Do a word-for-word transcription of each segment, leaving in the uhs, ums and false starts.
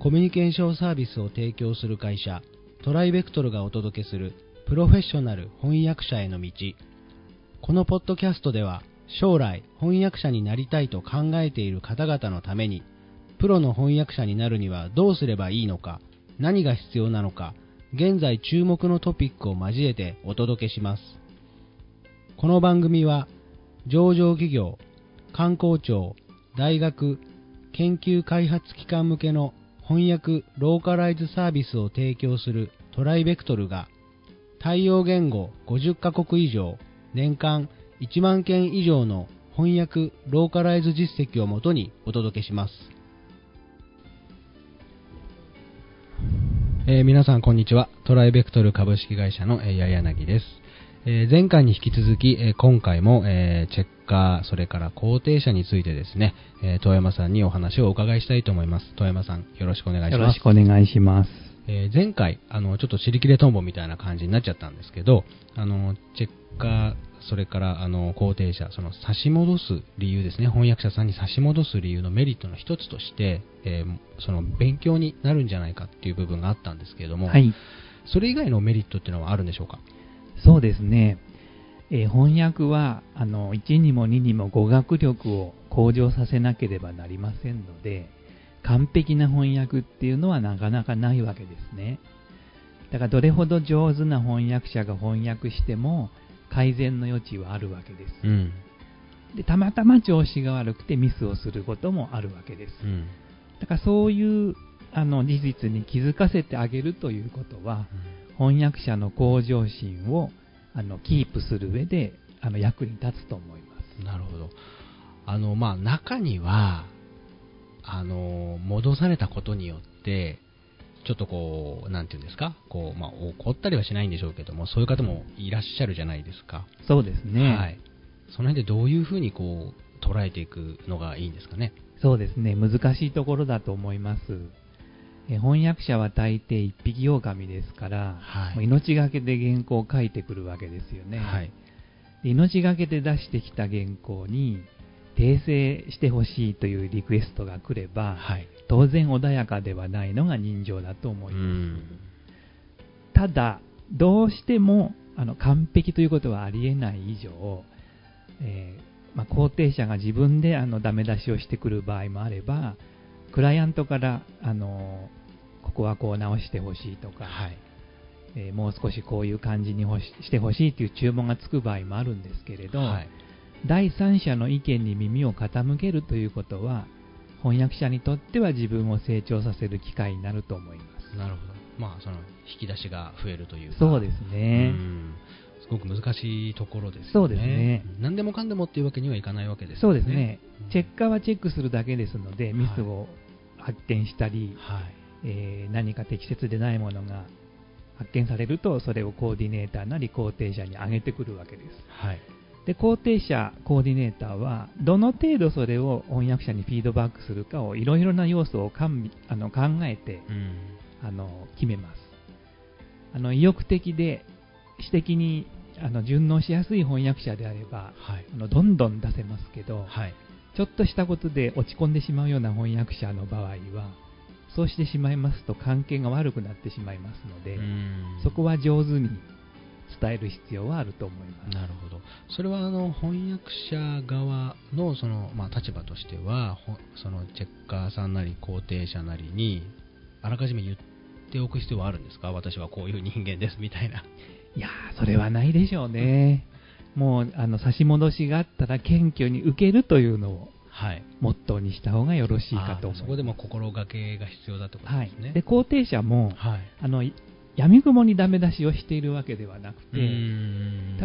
コミュニケーションサービスを提供する会社トライベクトルがお届けするプロフェッショナル翻訳者への道。このポッドキャストでは、将来翻訳者になりたいと考えている方々のために、プロの翻訳者になるにはどうすればいいのか、何が必要なのか、現在注目のトピックを交えてお届けします。この番組は上場企業、官公庁、大学、研究開発機関向けの翻訳ローカライズサービスを提供するトライベクトルが、対応言語ごじゅっかこく以上、年間いちまんけん以上の翻訳ローカライズ実績をもとにお届けします。えー、皆さんこんにちは。トライベクトル株式会社の、えー、柳です。えー、前回に引き続き、えー、今回も、えー、チェッカー、それから肯定者についてですね、えー、遠山さんにお話をお伺いしたいと思います。遠山さん、よろしくお願いします。よろしくお願いします。えー、前回あのちょっと尻切れトンボみたいな感じになっちゃったんですけど、あのチェッカー、それからあの肯定者、その差し戻す理由ですね、翻訳者さんに差し戻す理由のメリットの一つとして、えー、その勉強になるんじゃないかっていう部分があったんですけれども、はい、それ以外のメリットっていうのはあるんでしょうか？そうですね、えー、翻訳はあのいちにもににも語学力を向上させなければなりませんので、完璧な翻訳っていうのはなかなかないわけですね。だからどれほど上手な翻訳者が翻訳しても改善の余地はあるわけです、うん、でたまたま調子が悪くてミスをすることもあるわけです、うん、だからそういうあの事実に気づかせてあげるということは、うん、翻訳者の向上心をあのキープする上であの役に立つと思います。なるほど。あの、まあ、中にはあの戻されたことによってちょっとこうなんていうんですか、こう、まあ、怒ったりはしないんでしょうけども、そういう方もいらっしゃるじゃないですか。そうですね、はい、その辺でどういうふうにこう捉えていくのがいいんですかね？そうですね、難しいところだと思います。え翻訳者は大抵一匹狼ですから、はい、もう命がけで原稿を書いてくるわけですよね、はい、で命がけで出してきた原稿に訂正してほしいというリクエストが来れば、はい、当然穏やかではないのが人情だと思います。うん、ただどうしてもあの完璧ということはありえない以上、えーまあ、肯定者が自分であのダメ出しをしてくる場合もあれば、クライアントからあのここはこう直してほしいとか、はい、えー、もう少しこういう感じにほし、してほしいという注文がつく場合もあるんですけれど、はい、第三者の意見に耳を傾けるということは翻訳者にとっては自分を成長させる機会になると思います。なるほど、まあ、その引き出しが増えるというか。そうですね、うん、すごく難しいところですよね。そうですね、何でもかんでもっていうわけにはいかないわけですね。そうですね、うん、チェッカーはチェックするだけですので、ミスを発見したり、はい、えー、何か適切でないものが発見されると、それをコーディネーターなり肯定者に上げてくるわけです、はい、で肯定者、コーディネーターはどの程度それを翻訳者にフィードバックするかをいろいろな要素をかんあの考えて、うん、あの決めます。あの意欲的で指摘にあの順応しやすい翻訳者であれば、はい、あのどんどん出せますけど、はい、ちょっとしたことで落ち込んでしまうような翻訳者の場合はそうしてしまいますと関係が悪くなってしまいますので、うん、そこは上手に伝える必要はあると思います。なるほど。それはあの翻訳者側のその、まあ、立場としては、そのチェッカーさんなり肯定者なりにあらかじめ言っておく必要はあるんですか？私はこういう人間ですみたいな。いやー、それはないでしょうね。もうあの差し戻しがあったら謙虚に受けるというのを、はい、モットーにした方がよろしいかと思います。そこでも心がけが必要だということですね、はい、で肯定者も、はい、あの闇雲にダメ出しをしているわけではなくて、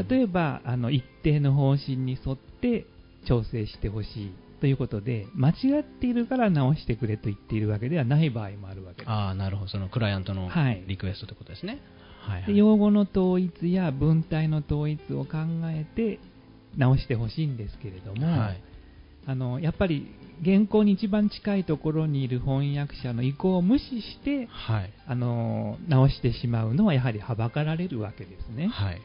例えばあの一定の方針に沿って調整してほしいということで、間違っているから直してくれと言っているわけではない場合もあるわけです。ああ、なるほど。そのクライアントのリクエストということですね、はいはいはい、で用語の統一や文体の統一を考えて直してほしいんですけれども、はい、あのやっぱり原稿に一番近いところにいる翻訳者の意向を無視して、はい、あの直してしまうのはやはりはばかられるわけですね、はい、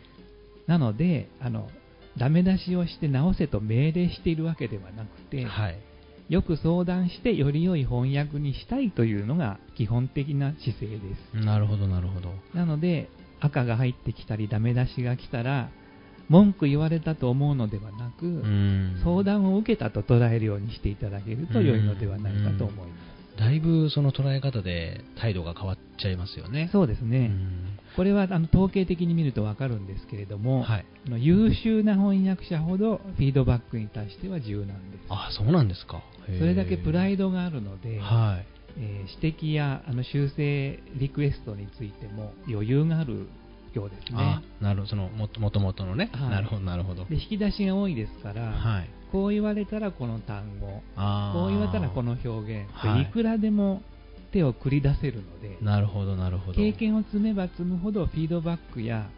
なのであのダメ出しをして直せと命令しているわけではなくて、はい、よく相談してより良い翻訳にしたいというのが基本的な姿勢です。なるほどなるほど。なので赤が入ってきたりダメ出しが来たら文句言われたと思うのではなく、うん、相談を受けたと捉えるようにしていただけると良いのではないかと思います。だいぶその捉え方で態度が変わっちゃいますよね。そうですね、うん、これはあの統計的に見ると分かるんですけれども、はい、優秀な翻訳者ほどフィードバックに対しては柔軟です。あ、そうなんですか。それだけプライドがあるので、はい、えー、指摘やあの修正リクエストについても余裕があるようですね。あ、なるほど、そのもともとのね、はい、なるほどなるほど。で引き出しが多いですから、はい、こう言われたらこの単語、あ、こう言われたらこの表現、はい、いくらでも手を繰り出せるので、なるほどなるほど。経験を積めば積むほどフィードバックや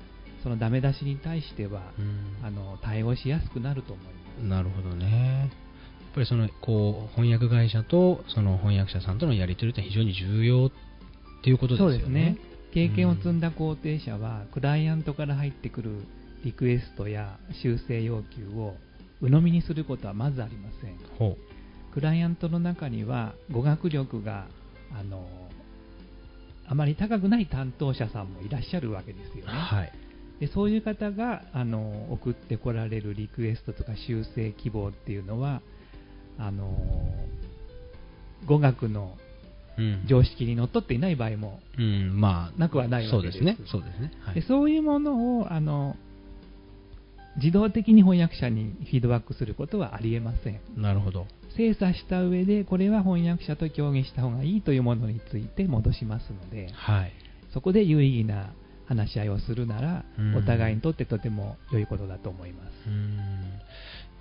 そのダメ出しに対しては、うん、あの対応しやすくなると思います。なるほどね。やっぱりそのこう翻訳会社とその翻訳者さんとのやり取りって非常に重要っていうことですよね。そうですね。経験を積んだ肯定者は、うん、クライアントから入ってくるリクエストや修正要求を鵜呑みにすることはまずありません。ほう。クライアントの中には語学力があのあまり高くない担当者さんもいらっしゃるわけですよね、はい、でそういう方があの送ってこられるリクエストとか修正希望っていうのはあの語学の常識にのっとっていない場合もなくはないわけです。そういうものをあの自動的に翻訳者にフィードバックすることはありえません。なるほど。精査した上でこれは翻訳者と協議した方がいいというものについて戻しますので、はい、そこで有意義な話し合いをするならお互いにとってとても良いことだと思います。うーん、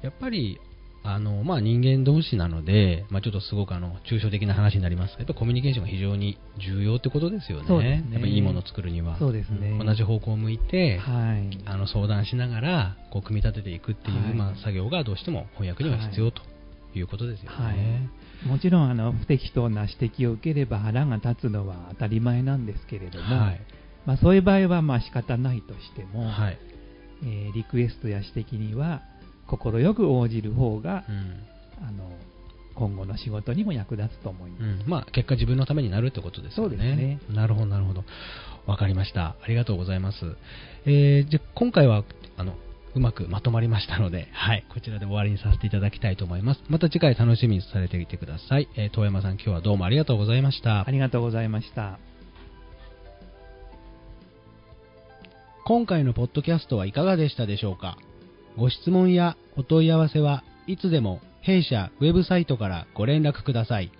やっぱりあの、まあ、人間同士なので、まあ、ちょっとすごくあの抽象的な話になりますけどコミュニケーションが非常に重要ってことですよね。そうですね。やっぱりいいものを作るにはそうですね、うん、同じ方向を向いて、はい、あの相談しながらこう組み立てていくっていう、はい、まあ、作業がどうしても翻訳には必要ということですよね、はいはい、もちろんあの不適当な指摘を受ければ腹が立つのは当たり前なんですけれども、はい、まあ、そういう場合はまあ仕方ないとしても、はい、えー、リクエストや指摘には心よく応じる方が、うん、あの今後の仕事にも役立つと思います、うん、まあ、結果自分のためになるってことですよね。そうですね。なるほどなるほど、わかりました。ありがとうございます、えー、じゃあ今回はあのうまくまとまりましたので、はい、こちらで終わりにさせていただきたいと思います。また次回楽しみにされていてください、えー、遠山さん今日はどうもありがとうございました。ありがとうございました。今回のポッドキャストはいかがでしたでしょうか。ご質問やお問い合わせはいつでも弊社ウェブサイトからご連絡ください。